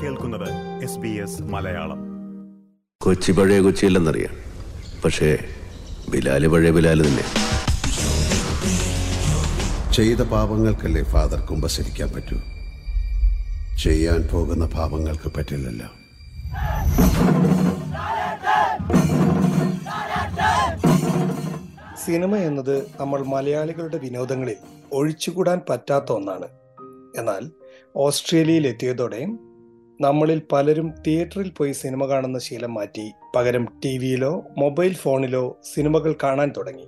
കേൾക്കുന്നത് SBS മലയാളം. കൊച്ചി പഴയ കൊച്ചിയില്ലെന്നറിയാം, പക്ഷേ ബിലാല് പഴയ ബിലാല് തന്നെ. ചെയ്ത പാപങ്ങൾക്കല്ലേ ഫാദർ കുമ്പസരിക്കാൻ പറ്റൂ, ചെയ്യാൻ പോകുന്ന പാപങ്ങൾക്ക് പറ്റില്ലല്ലോ. സിനിമ എന്നത് നമ്മൾ മലയാളികളുടെ വിനോദങ്ങളിൽ ഒഴിച്ചുകൂടാൻ പറ്റാത്ത ഒന്നാണ്. എന്നാൽ ഓസ്ട്രേലിയയിൽ എത്തിയതോടെ നമ്മളിൽ പലരും തിയേറ്ററിൽ പോയി സിനിമ കാണുന്ന ശീലം മാറ്റി പകരം ടി വിയിലോ മൊബൈൽ ഫോണിലോ സിനിമകൾ കാണാൻ തുടങ്ങി.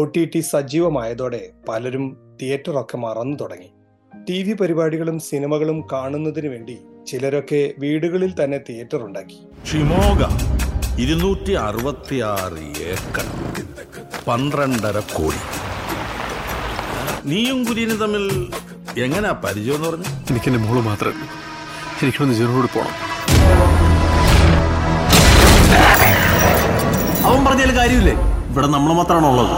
OTT സജീവമായതോടെ പലരും തിയേറ്ററൊക്കെ മറന്നു തുടങ്ങി. ടി വി പരിപാടികളും സിനിമകളും കാണുന്നതിന് വേണ്ടി ചിലരൊക്കെ വീടുകളിൽ തന്നെ തിയേറ്റർ ഉണ്ടാക്കി. 266 ഏക്കർ, 12.5 കോടി. നീയും കുര്യനും തമ്മിൽ എങ്ങനാ പരിചയം എന്ന് പറഞ്ഞു? എനിക്കെന്റെ മോള് മാത്രം. എനിക്കൊന്ന് ജോലിയോട് പോകണം. അവൻ പറഞ്ഞാൽ കാര്യമില്ലേ, ഇവിടെ നമ്മൾ മാത്രമാണുള്ളത്.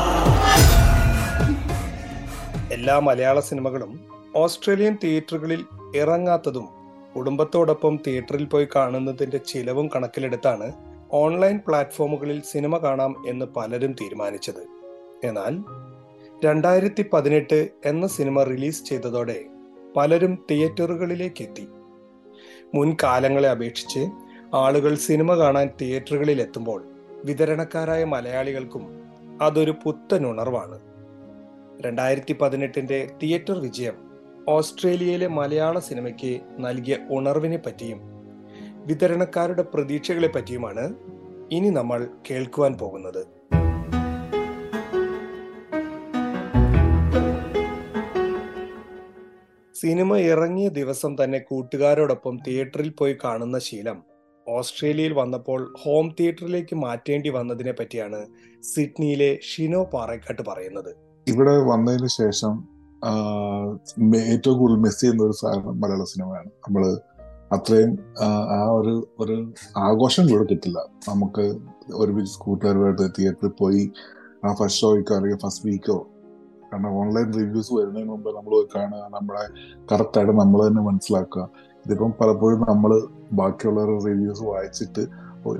എല്ലാ മലയാള സിനിമകളും ഓസ്ട്രേലിയൻ തിയേറ്ററുകളിൽ ഇറങ്ങാത്തതും കുടുംബത്തോടൊപ്പം തിയേറ്ററിൽ പോയി കാണുന്നതിൻ്റെ ചിലവും കണക്കിലെടുത്താണ് ഓൺലൈൻ പ്ലാറ്റ്ഫോമുകളിൽ സിനിമ കാണാം എന്ന് പലരും തീരുമാനിച്ചത്. എന്നാൽ 2018 എന്ന സിനിമ റിലീസ് ചെയ്തതോടെ പലരും തിയേറ്ററുകളിലേക്കെത്തി. മുൻകാലങ്ങളെ അപേക്ഷിച്ച് ആളുകൾ സിനിമ കാണാൻ തിയേറ്ററുകളിലെത്തുമ്പോൾ വിതരണക്കാരായ മലയാളികൾക്കും അതൊരു പുത്തൻ ഉണർവാണ്. 2018 തിയേറ്റർ വിജയം ഓസ്ട്രേലിയയിലെ മലയാള സിനിമയ്ക്ക് നൽകിയ ഉണർവിനെ പറ്റിയും വിതരണക്കാരുടെ പ്രതീക്ഷകളെ പറ്റിയുമാണ് ഇനി നമ്മൾ കേൾക്കുവാൻ പോകുന്നത്. സിനിമ ഇറങ്ങിയ ദിവസം തന്നെ കൂട്ടുകാരോടൊപ്പം തിയേറ്ററിൽ പോയി കാണുന്ന ശീലം ഓസ്ട്രേലിയയിൽ വന്നപ്പോൾ ഹോം തിയേറ്ററിലേക്ക് മാറ്റേണ്ടി വന്നതിനെ പറ്റിയാണ് സിഡ്നിയിലെ ഷിനോ പാറക്കാട്ട് പറയുന്നത്. ഇവിടെ വന്നതിന് ശേഷം ഏറ്റവും കൂടുതൽ മിസ് ചെയ്യുന്ന ഒരു സാധനം മലയാള സിനിമയാണ്. നമ്മള് അത്രയും ആ ഒരു ആഘോഷം ഇവിടെ കിട്ടില്ല. നമുക്ക് ഒരുമിച്ച് കൂട്ടുകാരുമായിട്ട് തിയേറ്ററിൽ പോയി ആ ഫസ്റ്റ് ഷോയ്ക്കോ അല്ലെങ്കിൽ ഫസ്റ്റ് വീക്കോ, കാരണം ഓൺലൈൻ റിവ്യൂസ് വരുന്നതിന് മുമ്പ് നമ്മൾ പോയി കാണുക, നമ്മളെ കറക്റ്റായിട്ട് നമ്മൾ തന്നെ മനസ്സിലാക്കുക. ഇതിപ്പം പലപ്പോഴും നമ്മൾ ബാക്കിയുള്ള റിവ്യൂസ് വായിച്ചിട്ട്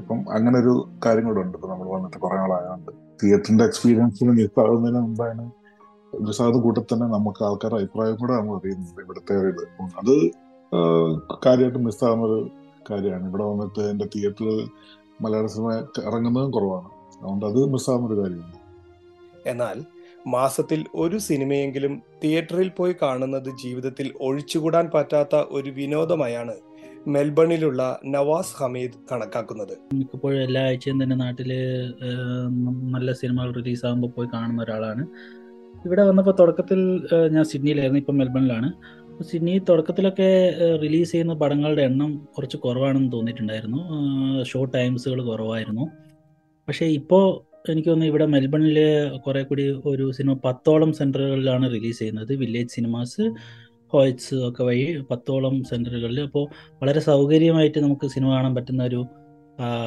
ഇപ്പം അങ്ങനെ ഒരു കാര്യം കൂടെ ഉണ്ട്. ഇപ്പം നമ്മൾ വന്നിട്ട് കുറേ ആളായതുകൊണ്ട് തിയേറ്ററിന്റെ എക്സ്പീരിയൻസിന് മിസ്സാകുന്നതിന് മുമ്പാണ് സാധു കൂട്ടത്തിൽ തന്നെ നമുക്ക് ആൾക്കാരുടെ അഭിപ്രായം കൂടെ നമ്മൾ അറിയുന്നത്. ഇവിടുത്തെ ഇത് അത് കാര്യമായിട്ട് മിസ്സാകുന്നൊരു കാര്യമാണ്. ഇവിടെ വന്നിട്ട് എൻ്റെ തിയേറ്ററിൽ മലയാള സിനിമ ഇറങ്ങുന്നതും കുറവാണ്, അതുകൊണ്ട് അത് മിസ്സാകുന്നൊരു കാര്യമാണ്. എന്നാൽ മാസത്തിൽ ഒരു സിനിമയെങ്കിലും തിയേറ്ററിൽ പോയി കാണുന്നത് ജീവിതത്തിൽ ഒഴിച്ചുകൂടാൻ പറ്റാത്ത ഒരു വിനോദമായാണ് മെൽബണിലുള്ള നവാസ് ഹമീദ് കണക്കാക്കുന്നത്. എനിക്കിപ്പോഴും എല്ലാ ആഴ്ചയും തന്നെ നാട്ടില് നല്ല സിനിമകൾ റിലീസാകുമ്പോൾ പോയി കാണുന്ന ഒരാളാണ്. ഇവിടെ വന്നപ്പോൾ തുടക്കത്തിൽ ഞാൻ സിഡ്നിയിലായിരുന്നു, ഇപ്പം മെൽബണിലാണ്. സിഡ്നി തുടക്കത്തിലൊക്കെ റിലീസ് ചെയ്യുന്ന പടങ്ങളുടെ എണ്ണം കുറച്ച് കുറവാണെന്ന് തോന്നിയിട്ടുണ്ടായിരുന്നു, ഷോ ടൈംസുകൾ കുറവായിരുന്നു. പക്ഷേ ഇപ്പോൾ എനിക്ക് തോന്നുന്നു ഇവിടെ മെൽബണിൽ കുറേ കൂടി ഒരു സിനിമ 10ഓളം സെൻറ്ററുകളിലാണ് റിലീസ് ചെയ്യുന്നത്. വില്ലേജ് സിനിമാസ്, ഹോയ്റ്റ്സ് ഒക്കെ വഴി 10ഓളം സെൻറ്ററുകളിൽ. അപ്പോൾ വളരെ സൗകര്യമായിട്ട് നമുക്ക് സിനിമ കാണാൻ പറ്റുന്ന ഒരു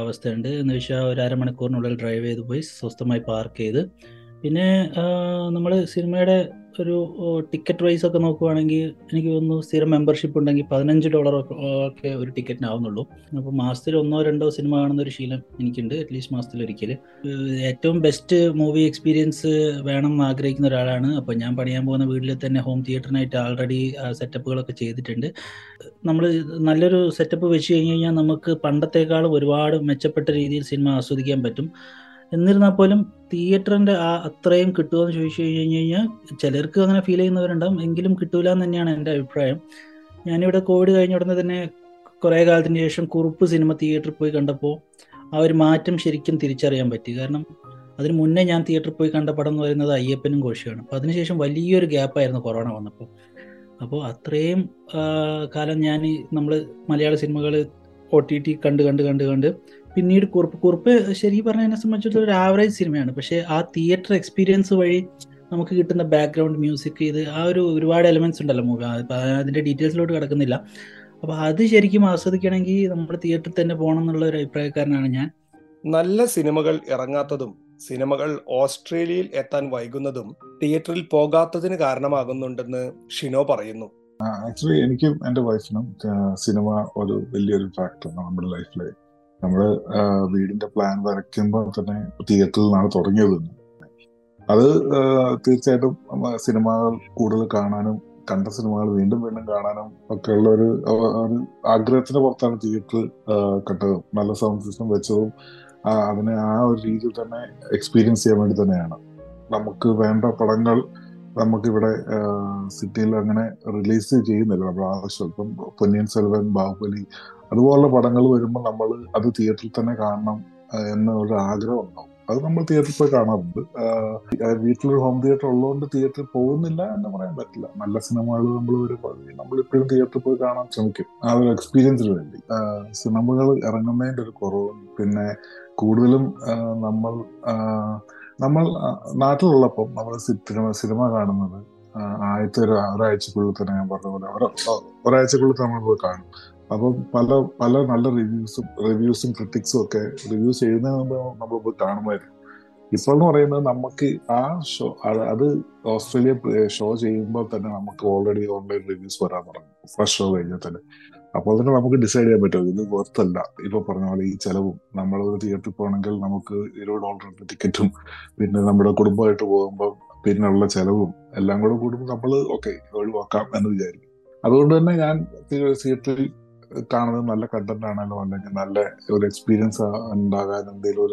അവസ്ഥയുണ്ട്. എന്ന് വെച്ചാൽ ഒരു അരമണിക്കൂറിനുള്ളിൽ ഡ്രൈവ് ചെയ്ത് പോയി സ്വസ്ഥമായി പാർക്ക് ചെയ്ത്, പിന്നെ നമ്മൾ സിനിമയുടെ ഒരു ടിക്കറ്റ് പ്രൈസ് ഒക്കെ നോക്കുവാണെങ്കിൽ എനിക്ക് തോന്നുന്നു സ്ഥിരം മെമ്പർഷിപ്പ് ഉണ്ടെങ്കിൽ $15 ഒക്കെ ഒരു ടിക്കറ്റിനാവുന്നുള്ളൂ. അപ്പോൾ മാസത്തിൽ 1-2 സിനിമ കാണുന്നൊരു ശീലം എനിക്കുണ്ട്, അറ്റ്ലീസ്റ്റ് മാസത്തിലൊരിക്കൽ. ഏറ്റവും ബെസ്റ്റ് മൂവി എക്സ്പീരിയൻസ് വേണം എന്ന് ആഗ്രഹിക്കുന്ന ഒരാളാണ്. അപ്പോൾ ഞാൻ പണിയാൻ പോകുന്ന വീട്ടിൽ തന്നെ ഹോം തിയേറ്ററിനായിട്ട് ആൾറെഡി സെറ്റപ്പുകളൊക്കെ ചെയ്തിട്ടുണ്ട്. നമ്മൾ നല്ലൊരു സെറ്റപ്പ് വെച്ച് കഴിഞ്ഞ് കഴിഞ്ഞാൽ നമുക്ക് പണ്ടത്തേക്കാളും ഒരുപാട് മെച്ചപ്പെട്ട രീതിയിൽ സിനിമ ആസ്വദിക്കാൻ പറ്റും. എന്നിരുന്നാൽ പോലും തിയേറ്ററിൻ്റെ ആ അത്രയും കിട്ടുമോ എന്ന് ചോദിച്ചു കഴിഞ്ഞ് കഴിഞ്ഞാൽ ചിലർക്ക് അങ്ങനെ ഫീൽ ചെയ്യുന്നവരുണ്ടാകും, എങ്കിലും കിട്ടൂല എന്ന് തന്നെയാണ് എൻ്റെ അഭിപ്രായം. ഞാനിവിടെ കോവിഡ് കഴിഞ്ഞ ഉടനെ തന്നെ കുറേ കാലത്തിന് ശേഷം കുറുപ്പ് സിനിമ തിയേറ്ററിൽ പോയി കണ്ടപ്പോൾ ആ ഒരു മാറ്റം ശരിക്കും തിരിച്ചറിയാൻ പറ്റി. കാരണം അതിന് മുന്നേ ഞാൻ തിയേറ്ററിൽ പോയി കണ്ട പടം എന്ന് പറയുന്നത് അയ്യപ്പനും കോശിയാണ്. അപ്പോൾ അതിനുശേഷം വലിയൊരു ഗ്യാപ്പായിരുന്നു കൊറോണ വന്നപ്പോൾ. അപ്പോൾ അത്രയും കാലം ഞാൻ നമ്മൾ മലയാള സിനിമകൾ OTT കണ്ട് പിന്നീട് കുറുപ്പ് ശരിക്കും പറഞ്ഞാൽ എന്നെ സംബന്ധിച്ചിടത്തോളം ഒരു ആവറേജ് സിനിമയാണ്. പക്ഷേ ആ തിയേറ്റർ എക്സ്പീരിയൻസ് വഴി നമുക്ക് കിട്ടുന്ന ബാക്ക്ഗ്രൗണ്ട് മ്യൂസിക്, ഇത് ആ ഒരു ഒരുപാട് എലമെന്റ്സ് ഉണ്ടല്ലോ മൂവി, അതിൻ്റെ ഡീറ്റെയിൽസിലോട്ട് കിടക്കുന്നില്ല. അപ്പോൾ അത് ശരിക്കും ആസ്വദിക്കണമെങ്കിൽ നമ്മൾ തിയേറ്ററിൽ തന്നെ പോകണം എന്നുള്ള ഒരു അഭിപ്രായക്കാരനാണ് ഞാൻ. നല്ല സിനിമകൾ ഇറങ്ങാത്തതും സിനിമകൾ ഓസ്ട്രേലിയയിൽ എത്താൻ വൈകുന്നതും തിയേറ്ററിൽ പോകാത്തതിന് കാരണമാകുന്നുണ്ടെന്ന് ഷിനോ പറയുന്നു. ആക്ച്വലി എനിക്കും എൻ്റെ വൈഫിനും സിനിമ ഒരു വലിയൊരു ഫാക്ടറാണ് നമ്മുടെ ലൈഫിൽ. നമ്മൾ വീടിൻ്റെ പ്ലാൻ വരയ്ക്കുമ്പോൾ തന്നെ തിയേറ്ററിൽ നിന്നാണ് തുടങ്ങിയത്. അത് തീർച്ചയായിട്ടും സിനിമകൾ കൂടുതൽ കാണാനും കണ്ട സിനിമകൾ വീണ്ടും വീണ്ടും കാണാനും ഒക്കെ ഉള്ള ഒരു ആഗ്രഹത്തിന് പുറത്താണ് തിയേറ്ററിൽ കണ്ടതും. നല്ല സൗണ്ട് സിസ്റ്റം വെച്ചതും അതിനെ ആ ഒരു രീതിയിൽ തന്നെ എക്സ്പീരിയൻസ് ചെയ്യാൻ വേണ്ടി തന്നെയാണ്. നമുക്ക് വേണ്ട പടങ്ങൾ നമുക്കിവിടെ സിറ്റിയിൽ അങ്ങനെ റിലീസ് ചെയ്യുന്നില്ല. നമ്മൾ ആവശ്യം ഇപ്പം പൊന്നിയൻ സെൽവൻ, ബാഹുബലി അതുപോലുള്ള പടങ്ങൾ വരുമ്പോൾ നമ്മൾ അത് തിയേറ്ററിൽ തന്നെ കാണണം എന്ന ഒരു ആഗ്രഹം ഉണ്ടാവും. അത് നമ്മൾ തിയേറ്ററിൽ പോയി കാണാറുണ്ട്. വീട്ടിലൊരു ഹോം തിയേറ്റർ ഉള്ളതുകൊണ്ട് തിയേറ്ററിൽ പോകുന്നില്ല എന്ന് പറയാൻ പറ്റില്ല. നല്ല സിനിമകൾ നമ്മൾ വരുമ്പോൾ നമ്മളിപ്പോഴും തിയേറ്ററിൽ പോയി കാണാൻ ശ്രമിക്കും, ആ ഒരു എക്സ്പീരിയൻസിന് വേണ്ടി. സിനിമകൾ ഇറങ്ങുന്നതിൻ്റെ ഒരു കുറവും, പിന്നെ കൂടുതലും നമ്മൾ നാട്ടിലുള്ളപ്പം നമ്മൾ സിനിമ കാണുന്നത് ആദ്യത്തെ ഒരാഴ്ചക്കുള്ളിൽ തന്നെ, ഞാൻ പറഞ്ഞ പോലെ ഒരാഴ്ചക്കുള്ളിൽ നമ്മൾ പോയി കാണും. അപ്പം പല പല നല്ല റിവ്യൂസും ക്രിറ്റിക്സും ഒക്കെ റിവ്യൂസ് എഴുതുന്നതിന് മുമ്പ് നമ്മൾ പോയി കാണുമായിരുന്നു. ഇപ്പോൾ എന്ന് പറയുന്നത് നമുക്ക് ആ ഷോ അത് ഓസ്ട്രേലിയ ഷോ ചെയ്യുമ്പോൾ തന്നെ നമുക്ക് ഓൾറെഡി ഓൺലൈൻ റിവ്യൂസ് വരാൻ തുടങ്ങും ഫസ്റ്റ് ഷോ കഴിഞ്ഞാൽ തന്നെ. അപ്പോൾ തന്നെ നമുക്ക് ഡിസൈഡ് ചെയ്യാൻ പറ്റും ഇത് വെർത്തല്ല. ഇപ്പൊ പറഞ്ഞ പോലെ ഈ ചെലവും, നമ്മളൊരു തിയേറ്ററിൽ പോകണമെങ്കിൽ നമുക്ക് $20 ടിക്കറ്റും പിന്നെ നമ്മുടെ കുടുംബമായിട്ട് പോകുമ്പോൾ പിന്നെയുള്ള ചെലവും എല്ലാം കൂടെ കൂടുമ്പോൾ നമ്മൾ ഓക്കെ ഒഴിവാക്കാം എന്ന് വിചാരിക്കും. അതുകൊണ്ട് തന്നെ ഞാൻ തിയേറ്ററിൽ കാണുന്നത് നല്ല കണ്ടന്റ് ആണല്ലോ, അല്ലെങ്കിൽ നല്ല ഒരു എക്സ്പീരിയൻസ് ഉണ്ടാകാൻ എന്തെങ്കിലും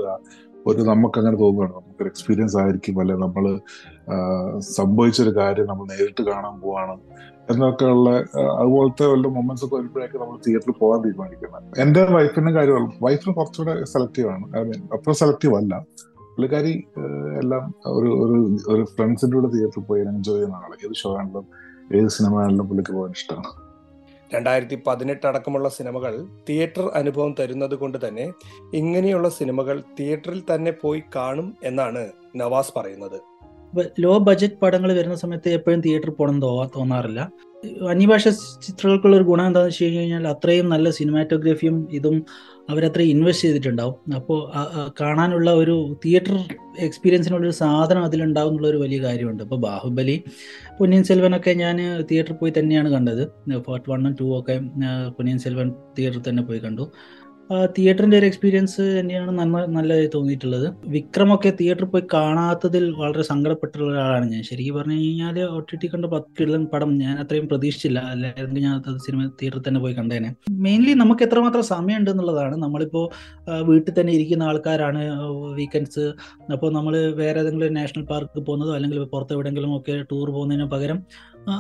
ഒരു നമുക്കങ്ങനെ തോന്നുകയാണ് നമുക്കൊരു എക്സ്പീരിയൻസ് ആയിരിക്കും, അല്ലെ നമ്മൾ സംഭവിച്ചൊരു കാര്യം നമ്മൾ നേരിട്ട് കാണാൻ പോവാണ് എന്നൊക്കെ ഉള്ള അതുപോലത്തെ വല്ല മൊമെന്റ്സ് ഒക്കെ വരുമ്പോഴേക്കും നമ്മൾ തിയേറ്ററിൽ പോകാൻ തീരുമാനിക്കുന്നത്. എൻ്റെ വൈഫിൻ്റെ കാര്യമാണ്, വൈഫിന് കുറച്ചുകൂടെ സെലക്റ്റീവാണ്. ഐ മീൻ അത്ര സെലക്റ്റീവ് അല്ല പുള്ളിക്കാരി, എല്ലാം ഒരു ഒരു ഫ്രണ്ട്സിൻ്റെ കൂടെ തിയേറ്ററിൽ പോയി എൻജോയ് ചെയ്യുന്ന ആളെ. ഏത് ഷോ ആണെങ്കിലും ഏത് സിനിമ ആണെങ്കിലും പുള്ളിക്ക് പോകാൻ ഇഷ്ടമാണ്. 2018 അടക്കമുള്ള സിനിമകൾ തിയേറ്റർ അനുഭവം തരുന്നത് കൊണ്ട് തന്നെ ഇങ്ങനെയുള്ള സിനിമകൾ തിയേറ്ററിൽ തന്നെ പോയി കാണും എന്നാണ് നവാസ് പറയുന്നത്. ലോ ബഡ്ജറ്റ് പടങ്ങൾ വരുന്ന സമയത്ത് എപ്പോഴും തിയേറ്ററിൽ പോകണം തോന്നാറില്ല. അന്യഭാഷ ചിത്രങ്ങൾക്കുള്ള ഒരു ഗുണം എന്താണെന്ന് വെച്ച് കഴിഞ്ഞു കഴിഞ്ഞാൽ അത്രയും നല്ല സിനിമാറ്റോഗ്രാഫിയും ഇതും അവരത്രയും ഇൻവെസ്റ്റ് ചെയ്തിട്ടുണ്ടാവും. അപ്പോൾ കാണാനുള്ള ഒരു തിയേറ്റർ എക്സ്പീരിയൻസിനുള്ളൊരു സാധനം അതിലുണ്ടാവും എന്നുള്ളൊരു വലിയ കാര്യമുണ്ട്. ഇപ്പോൾ ബാഹുബലി, പൊന്നിയിൻ സെൽവനൊക്കെ ഞാൻ തിയേറ്ററിൽ പോയി തന്നെയാണ് കണ്ടത്. പാർട്ട് 1 ഉം 2 ഒക്കെ പൊന്നിയിൻ സെൽവൻ തിയേറ്ററിൽ തന്നെ പോയി കണ്ടു. തിയേറ്ററിൻ്റെ ഒരു എക്സ്പീരിയൻസ് തന്നെയാണ് നല്ലതായി തോന്നിയിട്ടുള്ളത്. വിക്രമൊക്കെ തിയേറ്ററിൽ പോയി കാണാത്തതിൽ വളരെ സങ്കടപ്പെട്ടുള്ള ഒരാളാണ് ഞാൻ. ശരിക്കും പറഞ്ഞു കഴിഞ്ഞാൽ OTT കണ്ട പറ്റിയുള്ള പടം ഞാൻ അത്രയും പ്രതീക്ഷിച്ചില്ല, അല്ലെങ്കിൽ ഞാൻ അത് സിനിമ തിയേറ്ററിൽ തന്നെ പോയി കണ്ടേനെ. മെയിൻലി നമുക്ക് എത്രമാത്രം സമയമുണ്ട് എന്നുള്ളതാണ്. നമ്മളിപ്പോൾ വീട്ടിൽ തന്നെ ഇരിക്കുന്ന ആൾക്കാരാണ് വീക്കെൻഡ്സ്. അപ്പോൾ നമ്മൾ വേറെ ഏതെങ്കിലും നാഷണൽ പാർക്ക് പോകുന്നതോ അല്ലെങ്കിൽ പുറത്ത് എവിടെയെങ്കിലും ഒക്കെ ടൂർ പോകുന്നതിന് പകരം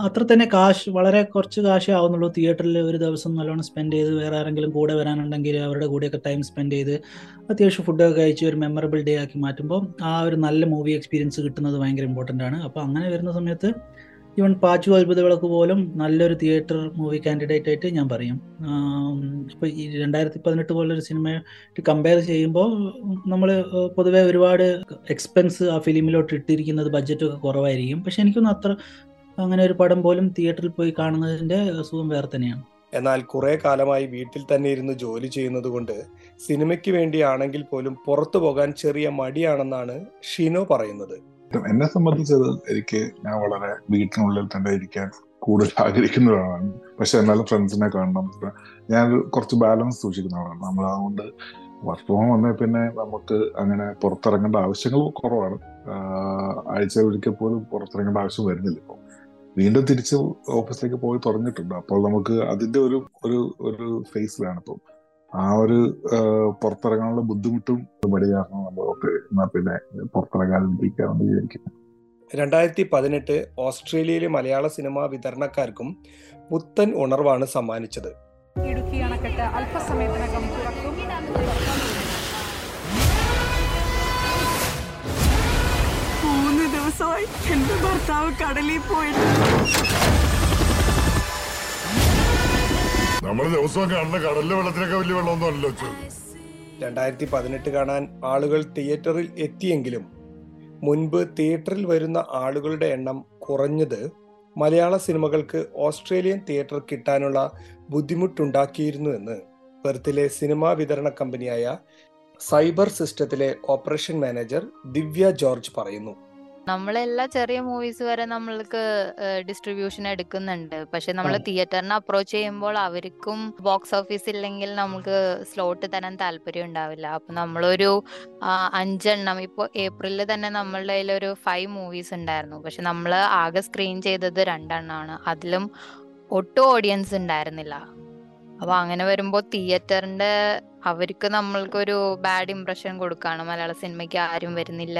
അത്ര തന്നെ കാശ്, വളരെ കുറച്ച് കാശേ ആവുന്നുള്ളൂ. തിയേറ്ററിൽ ഒരു ദിവസം നല്ലോണം സ്പെൻഡ് ചെയ്ത് വേറെ ആരെങ്കിലും കൂടെ വരാനുണ്ടെങ്കിൽ അവരുടെ കൂടെയൊക്കെ ടൈം സ്പെൻഡ് ചെയ്ത് അത്യാവശ്യം ഫുഡൊക്കെ കഴിച്ച് ഒരു മെമ്മറബിൾ ഡേ ആക്കി മാറ്റുമ്പോൾ ആ ഒരു നല്ല മൂവി എക്സ്പീരിയൻസ് കിട്ടുന്നത് ഭയങ്കര ഇമ്പോർട്ടൻ്റ് ആണ്. അപ്പോൾ അങ്ങനെ വരുന്ന സമയത്ത് ഈവൻ പാച്ചു അത്ഭുതവിളക്ക് പോലും നല്ലൊരു തിയേറ്റർ മൂവി കാൻഡിഡേറ്റ് ആയിട്ട് ഞാൻ പറയും. ഇപ്പോൾ ഈ 2018 പോലൊരു സിനിമയായിട്ട് കമ്പയർ ചെയ്യുമ്പോൾ നമ്മൾ പൊതുവേ ഒരുപാട് എക്സ്പെൻസ് ആ ഫിലിമിലോട്ട് ഇട്ടിരിക്കുന്നത് ബഡ്ജറ്റൊക്കെ കുറവായിരിക്കും. പക്ഷെ എനിക്കൊന്നും അത്ര അങ്ങനെ ഒരു പടം പോലും തിയേറ്ററിൽ പോയി കാണുന്നതിന്റെ സുഖം വേറെ തന്നെയാണ്. എന്നാൽ കുറെ കാലമായി വീട്ടിൽ തന്നെ ഇരുന്ന് ജോലി ചെയ്യുന്നത് കൊണ്ട് സിനിമയ്ക്ക് വേണ്ടിയാണെങ്കിൽ പോലും പുറത്തു പോകാൻ ചെറിയ മടിയാണെന്നാണ് ഷിനോ പറയുന്നത്. എന്നെ സംബന്ധിച്ചത് എനിക്ക് ഞാൻ വളരെ വീട്ടിനുള്ളിൽ തന്നെ ഇരിക്കാൻ കൂടുതൽ ആഗ്രഹിക്കുന്ന ഒരാളാണ്. പക്ഷെ എന്നാലും ഫ്രണ്ട്സിനെ കാണണം, ഞാൻ കുറച്ച് ബാലൻസ് സൂക്ഷിക്കുന്ന ആളാണ്. നമ്മൾ അതുകൊണ്ട് വർക്ക് ഫ്രോം വന്നാൽ പിന്നെ നമുക്ക് അങ്ങനെ പുറത്തിറങ്ങേണ്ട ആവശ്യങ്ങൾ കുറവാണ്. ആഴ്ചയിൽ ഒരിക്കൽ പോലും പുറത്തിറങ്ങേണ്ട ആവശ്യം വരുന്നില്ല. ഇപ്പോൾ വീണ്ടും തിരിച്ച് ഓഫീസിലേക്ക് പോയി തുടങ്ങിയിട്ടുണ്ട്. അപ്പോൾ നമുക്ക് അതിൻ്റെ ഒരു ഒരു ഒരു ഫേസിലാണ് ഇപ്പം. ആ ഒരു പുറത്തിറങ്ങാനുള്ള ബുദ്ധിമുട്ടും വലിയ കാരണം നമ്മളൊക്കെ എന്നാൽ പിന്നെ പുറത്തിറങ്ങാതിരിക്കാമെന്ന് വിചാരിക്കുന്നു. 2018 ഓസ്ട്രേലിയയിലെ മലയാള സിനിമാ വിതരണക്കാർക്കും പുത്തൻ ഉണർവാണ് സമ്മാനിച്ചത്. ഇടുക്കി അണക്കെട്ട് അല്പസമയത്തിനകം തുറക്കും. എന്റെ ഭർത്താവ് കടലിൽ പോയി. നമ്മള് ദിവസവും കാണുന്ന കടലിലെ വെള്ളത്തിനൊക്കെ വലിയ വെള്ളമൊന്നും അല്ലല്ലോ. 2018 കാണാൻ ആളുകൾ തിയേറ്ററിൽ എത്തിയെങ്കിലും മുൻപ് തിയേറ്ററിൽ വരുന്ന ആളുകളുടെ എണ്ണം കുറഞ്ഞത് മലയാള സിനിമകൾക്ക് ഓസ്ട്രേലിയൻ തിയേറ്റർ കിട്ടാനുള്ള ബുദ്ധിമുട്ടുണ്ടാക്കിയിരുന്നു എന്ന് പെർത്തിലെ സിനിമാ വിതരണ കമ്പനിയായ സൈബർ സിസ്റ്റത്തിലെ ഓപ്പറേഷൻ മാനേജർ ദിവ്യ ജോർജ് പറയുന്നു. നമ്മളെല്ലാ ചെറിയ മൂവീസ് വരെ നമ്മൾക്ക് ഡിസ്ട്രിബ്യൂഷൻ എടുക്കുന്നുണ്ട്. പക്ഷെ നമ്മൾ തിയേറ്ററിനെ അപ്രോച്ച് ചെയ്യുമ്പോൾ അവർക്കും ബോക്സ് ഓഫീസ് ഇല്ലെങ്കിൽ നമുക്ക് സ്ലോട്ട് തരാൻ താല്പര്യം ഉണ്ടാവില്ല. അപ്പൊ നമ്മളൊരു 5 ഇപ്പൊ ഏപ്രിലിൽ തന്നെ നമ്മളുടെ കയ്യിലൊരു 5 ഉണ്ടായിരുന്നു. പക്ഷെ നമ്മൾ ആകെ സ്ക്രീൻ ചെയ്തത് 2 അതിലും ഒട്ടും ഓഡിയൻസ് ഉണ്ടായിരുന്നില്ല. അപ്പൊ അങ്ങനെ വരുമ്പോ തിയേറ്ററിന്റെ അവർക്ക് നമ്മൾക്കൊരു ബാഡ് ഇംപ്രഷൻ കൊടുക്കുകയാണ്. മലയാള സിനിമയ്ക്ക് ആരും വരുന്നില്ല,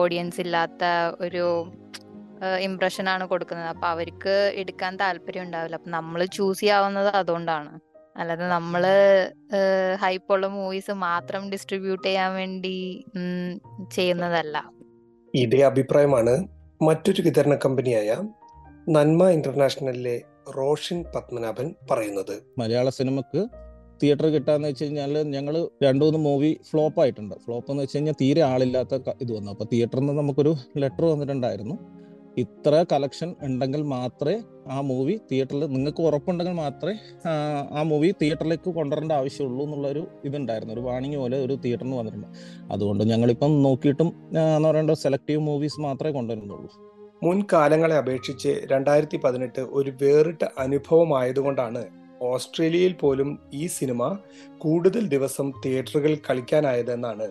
ഓഡിയൻസ് ഇല്ലാത്ത ഒരു ഇംപ്രഷനാണ് കൊടുക്കുന്നത്. അപ്പൊ അവർക്ക് എടുക്കാൻ താല്പര്യം ഉണ്ടാവില്ല. അപ്പൊ നമ്മള് ചൂസ് ചെയ്യാവുന്നത് അതുകൊണ്ടാണ്. അല്ലാതെ നമ്മള് ഹൈപ്പുള്ള മൂവീസ് മാത്രം ഡിസ്ട്രിബ്യൂട്ട് ചെയ്യാൻ വേണ്ടി ചെയ്യുന്നതല്ല. ഇതേ അഭിപ്രായമാണ് മറ്റൊരു വിതരണ കമ്പനിയായ നന്മ ഇന്റർനാഷണലിലെ റോഷിൻ പത്മനാഭൻ പറയുന്നത്. മലയാള സിനിമക്ക് തിയേറ്റർ കിട്ടാന്ന് വെച്ച് കഴിഞ്ഞാൽ ഞങ്ങൾ 2-3 മൂവി ഫ്ലോപ്പ് ആയിട്ടുണ്ട്. ഫ്ലോപ്പ് എന്ന് വെച്ച് കഴിഞ്ഞാൽ തീരെ ആളില്ലാത്ത ഇത് വന്നു. അപ്പോൾ തിയേറ്ററിൽ നിന്ന് നമുക്കൊരു ലെറ്റർ വന്നിട്ടുണ്ടായിരുന്നു, ഇത്ര കളക്ഷൻ ഉണ്ടെങ്കിൽ മാത്രമേ ആ മൂവി തിയേറ്ററിൽ നിങ്ങൾക്ക് ഉറപ്പുണ്ടെങ്കിൽ മാത്രമേ ആ മൂവി തിയേറ്ററിലേക്ക് കൊണ്ടുവരേണ്ട ആവശ്യമുള്ളൂ എന്നുള്ളൊരു ഇതുണ്ടായിരുന്നു. ഒരു വാണിംഗ് പോലെ ഒരു തിയേറ്ററിന് വന്നിട്ടുണ്ട്. അതുകൊണ്ട് ഞങ്ങളിപ്പം നോക്കിയിട്ടും എന്ന് പറയേണ്ട സെലക്റ്റീവ് മൂവീസ് മാത്രമേ കൊണ്ടുവരുന്നുള്ളൂ. മുൻകാലങ്ങളെ അപേക്ഷിച്ച് 2018 ഒരു വേറിട്ട അനുഭവമായതുകൊണ്ടാണ് ഓസ്ട്രേലിയയിൽ പോലും ഈ സിനിമ കൂടുതൽ ദിവസം തിയേറ്ററുകളിൽ കളിക്കാനായതെന്നാണ്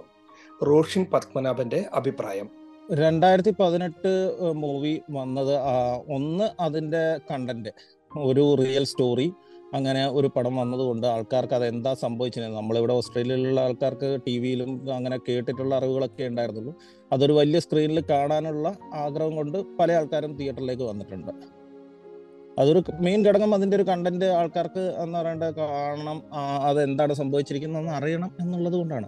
റോഷിൻ പത്മനാഭന്റെ അഭിപ്രായം. 2018 മൂവി വന്നത് ഒന്ന് അതിൻ്റെ കണ്ടന്റ് ഒരു റിയൽ സ്റ്റോറി അങ്ങനെ ഒരു പടം വന്നതുകൊണ്ട് ആൾക്കാർക്ക് അതെന്താ സംഭവിച്ചിരുന്നത്, നമ്മളിവിടെ ഓസ്ട്രേലിയയിലുള്ള ആൾക്കാർക്ക് ടി വിയിലും അങ്ങനെ കേട്ടിട്ടുള്ള അറിവുകളൊക്കെ ഉണ്ടായിരുന്നുള്ളൂ. അതൊരു വലിയ സ്ക്രീനിൽ കാണാനുള്ള ആഗ്രഹം കൊണ്ട് പല ആൾക്കാരും തിയേറ്ററിലേക്ക് വന്നിട്ടുണ്ട്. അതൊരു മെയിൻ ഘടകം അതിൻ്റെ ഒരു കണ്ടന്റ് ആൾക്കാർക്ക് എന്ന് പറയേണ്ട കാണണം, അതെന്താണ് സംഭവിച്ചിരിക്കുന്നതെന്ന് അറിയണം എന്നുള്ളത് കൊണ്ടാണ്.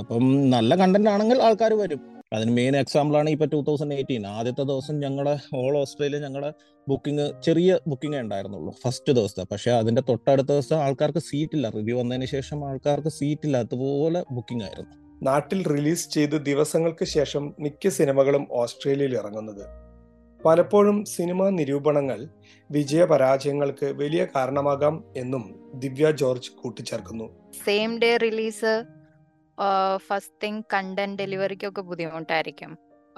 അപ്പം നല്ല കണ്ടന്റ് ആണെങ്കിൽ ആൾക്കാർ വരും. അതിന് മെയിൻ എക്സാമ്പിളാണ് ഇപ്പോൾ 2018 ആദ്യത്തെ ദിവസം ഞങ്ങളുടെ ഓൾ ഓസ്ട്രേലിയ ഞങ്ങളുടെ ബുക്കിംഗ് ചെറിയ ബുക്കിംഗ് ഉണ്ടായിരുന്നുള്ളൂ ഫസ്റ്റ് ദിവസത്തെ. പക്ഷേ അതിൻ്റെ തൊട്ടടുത്ത ദിവസം ആൾക്കാർക്ക് സീറ്റില്ല, റിവ്യൂ വന്നതിന് ശേഷം ആൾക്കാർക്ക് സീറ്റില്ലാത്തതുപോലെ ബുക്കിംഗ് ആയിരുന്നു. നാട്ടിൽ റിലീസ് ചെയ്ത് ദിവസങ്ങൾക്ക് ശേഷം മിക്ക സിനിമകളും ഓസ്ട്രേലിയയിൽ ഇറങ്ങുന്നത് പലപ്പോഴും സിനിമാ നിരൂപണങ്ങൾ വിജയപരാജയങ്ങൾക്ക് വലിയ കാരണമാകാം എന്നും ദിവ്യ ജോർജ് കൂട്ടിച്ചേർക്കുന്നു. Same day release first thing content ഡെലിവറിക്കൊക്കെ ബുദ്ധിമുട്ടായിരിക്കും.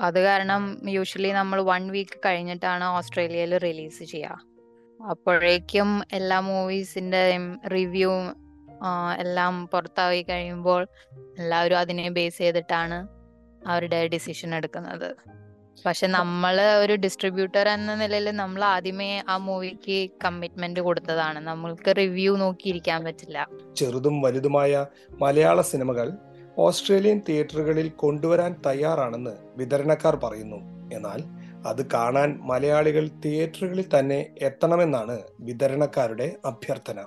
അത് കാരണം യൂഷ്വലി നമ്മൾ 1 കഴിഞ്ഞിട്ടാണ് ഓസ്ട്രേലിയയിൽ റിലീസ് ചെയ്യുക. അപ്പോഴേക്കും എല്ലാ മൂവീസിൻ്റെയും റിവ്യൂ എല്ലാം പുറത്തായി കഴിയുമ്പോൾ എല്ലാവരും അതിനെ ബേസ് ചെയ്തിട്ടാണ് അവരുടെ ഡിസിഷൻ എടുക്കുന്നത്. പക്ഷെ നമ്മൾ ഒരു ഡിസ്ട്രിബ്യൂട്ടർ എന്ന നിലയിൽ നമ്മൾ ആദ്യമേ ആ മൂവിക്ക് കമ്മിറ്റ്മെന്റ് കൊടുത്തതാണ്. നമ്മൾക്ക് റിവ്യൂ നോക്കിയിരിക്കാൻ പറ്റില്ല. ചെറുതും വലുതുമായ മലയാള സിനിമകൾ ഓസ്ട്രേലിയൻ തിയേറ്ററുകളിൽ കൊണ്ടുവരാൻ തയ്യാറാണെന്ന് വിതരണക്കാർ പറയുന്നു. എന്നാൽ അത് കാണാൻ മലയാളികൾ തിയേറ്ററുകളിൽ തന്നെ എത്തണമെന്നാണ് വിതരണക്കാരുടെ അഭ്യർത്ഥന.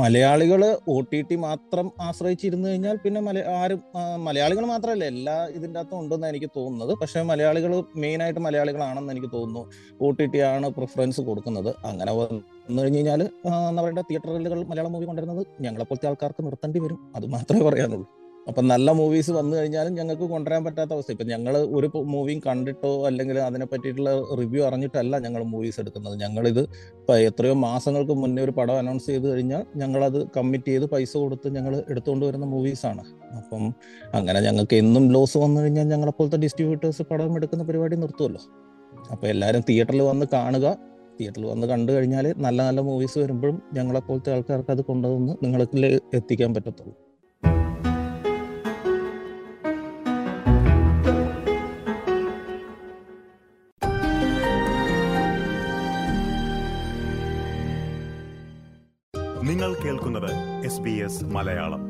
മലയാളികൾ OTT മാത്രം ആശ്രയിച്ചിരുന്നു കഴിഞ്ഞാൽ പിന്നെ ആരും മലയാളികൾ മാത്രമല്ല എല്ലാ ഇതിൻ്റെ അകത്തും ഉണ്ടെന്നാണ് എനിക്ക് തോന്നുന്നത്. പക്ഷേ മലയാളികൾ മെയിനായിട്ട് മലയാളികളാണെന്ന് എനിക്ക് തോന്നുന്നു OTT ആണ് പ്രിഫറൻസ് കൊടുക്കുന്നത്. അങ്ങനെ വന്നു കഴിഞ്ഞ് കഴിഞ്ഞാൽ എന്താ പറയുക, തിയേറ്ററുകളിൽ മലയാള മൂവി കൊണ്ടുവരുന്നത് ഞങ്ങളെപ്പോഴത്തെ ആൾക്കാർക്ക് നിർത്തേണ്ടി വരും, അത് മാത്രമേ പറയാനുള്ളൂ. അപ്പം നല്ല മൂവീസ് വന്നു കഴിഞ്ഞാലും ഞങ്ങൾക്ക് കൊണ്ടുവരാൻ പറ്റാത്ത അവസ്ഥ. ഇപ്പം ഞങ്ങൾ ഒരു മൂവിയും കണ്ടിട്ടോ അല്ലെങ്കിൽ അതിനെ പറ്റിയിട്ടുള്ള റിവ്യൂ അറിഞ്ഞിട്ടല്ല ഞങ്ങൾ മൂവീസ് എടുക്കുന്നത്. ഞങ്ങളിത് എത്രയോ മാസങ്ങൾക്ക് മുന്നേ ഒരു പടം അനൗൺസ് ചെയ്ത് കഴിഞ്ഞാൽ ഞങ്ങളത് കമ്മിറ്റ് ചെയ്ത് പൈസ കൊടുത്ത് ഞങ്ങൾ എടുത്തുകൊണ്ട് വരുന്ന മൂവീസാണ്. അപ്പം അങ്ങനെ ഞങ്ങൾക്ക് എന്നും ലോസ് വന്നു കഴിഞ്ഞാൽ ഞങ്ങളെപ്പോഴത്തെ ഡിസ്ട്രിബ്യൂട്ടേഴ്സ് പടം എടുക്കുന്ന പരിപാടി നിർത്തുമല്ലോ. അപ്പോൾ എല്ലാവരും തിയേറ്ററിൽ വന്ന് കാണുക. തിയേറ്ററിൽ വന്ന് കണ്ടു കഴിഞ്ഞാൽ നല്ല നല്ല മൂവീസ് വരുമ്പോഴും ഞങ്ങളെപ്പോഴത്തെ ആൾക്കാർക്ക് അത് കൊണ്ടുവന്ന് നിങ്ങൾക്ക് എത്തിക്കാൻ പറ്റത്തുള്ളൂ. നിങ്ങൾ കേൾക്കുന്നത് SBS മലയാളം.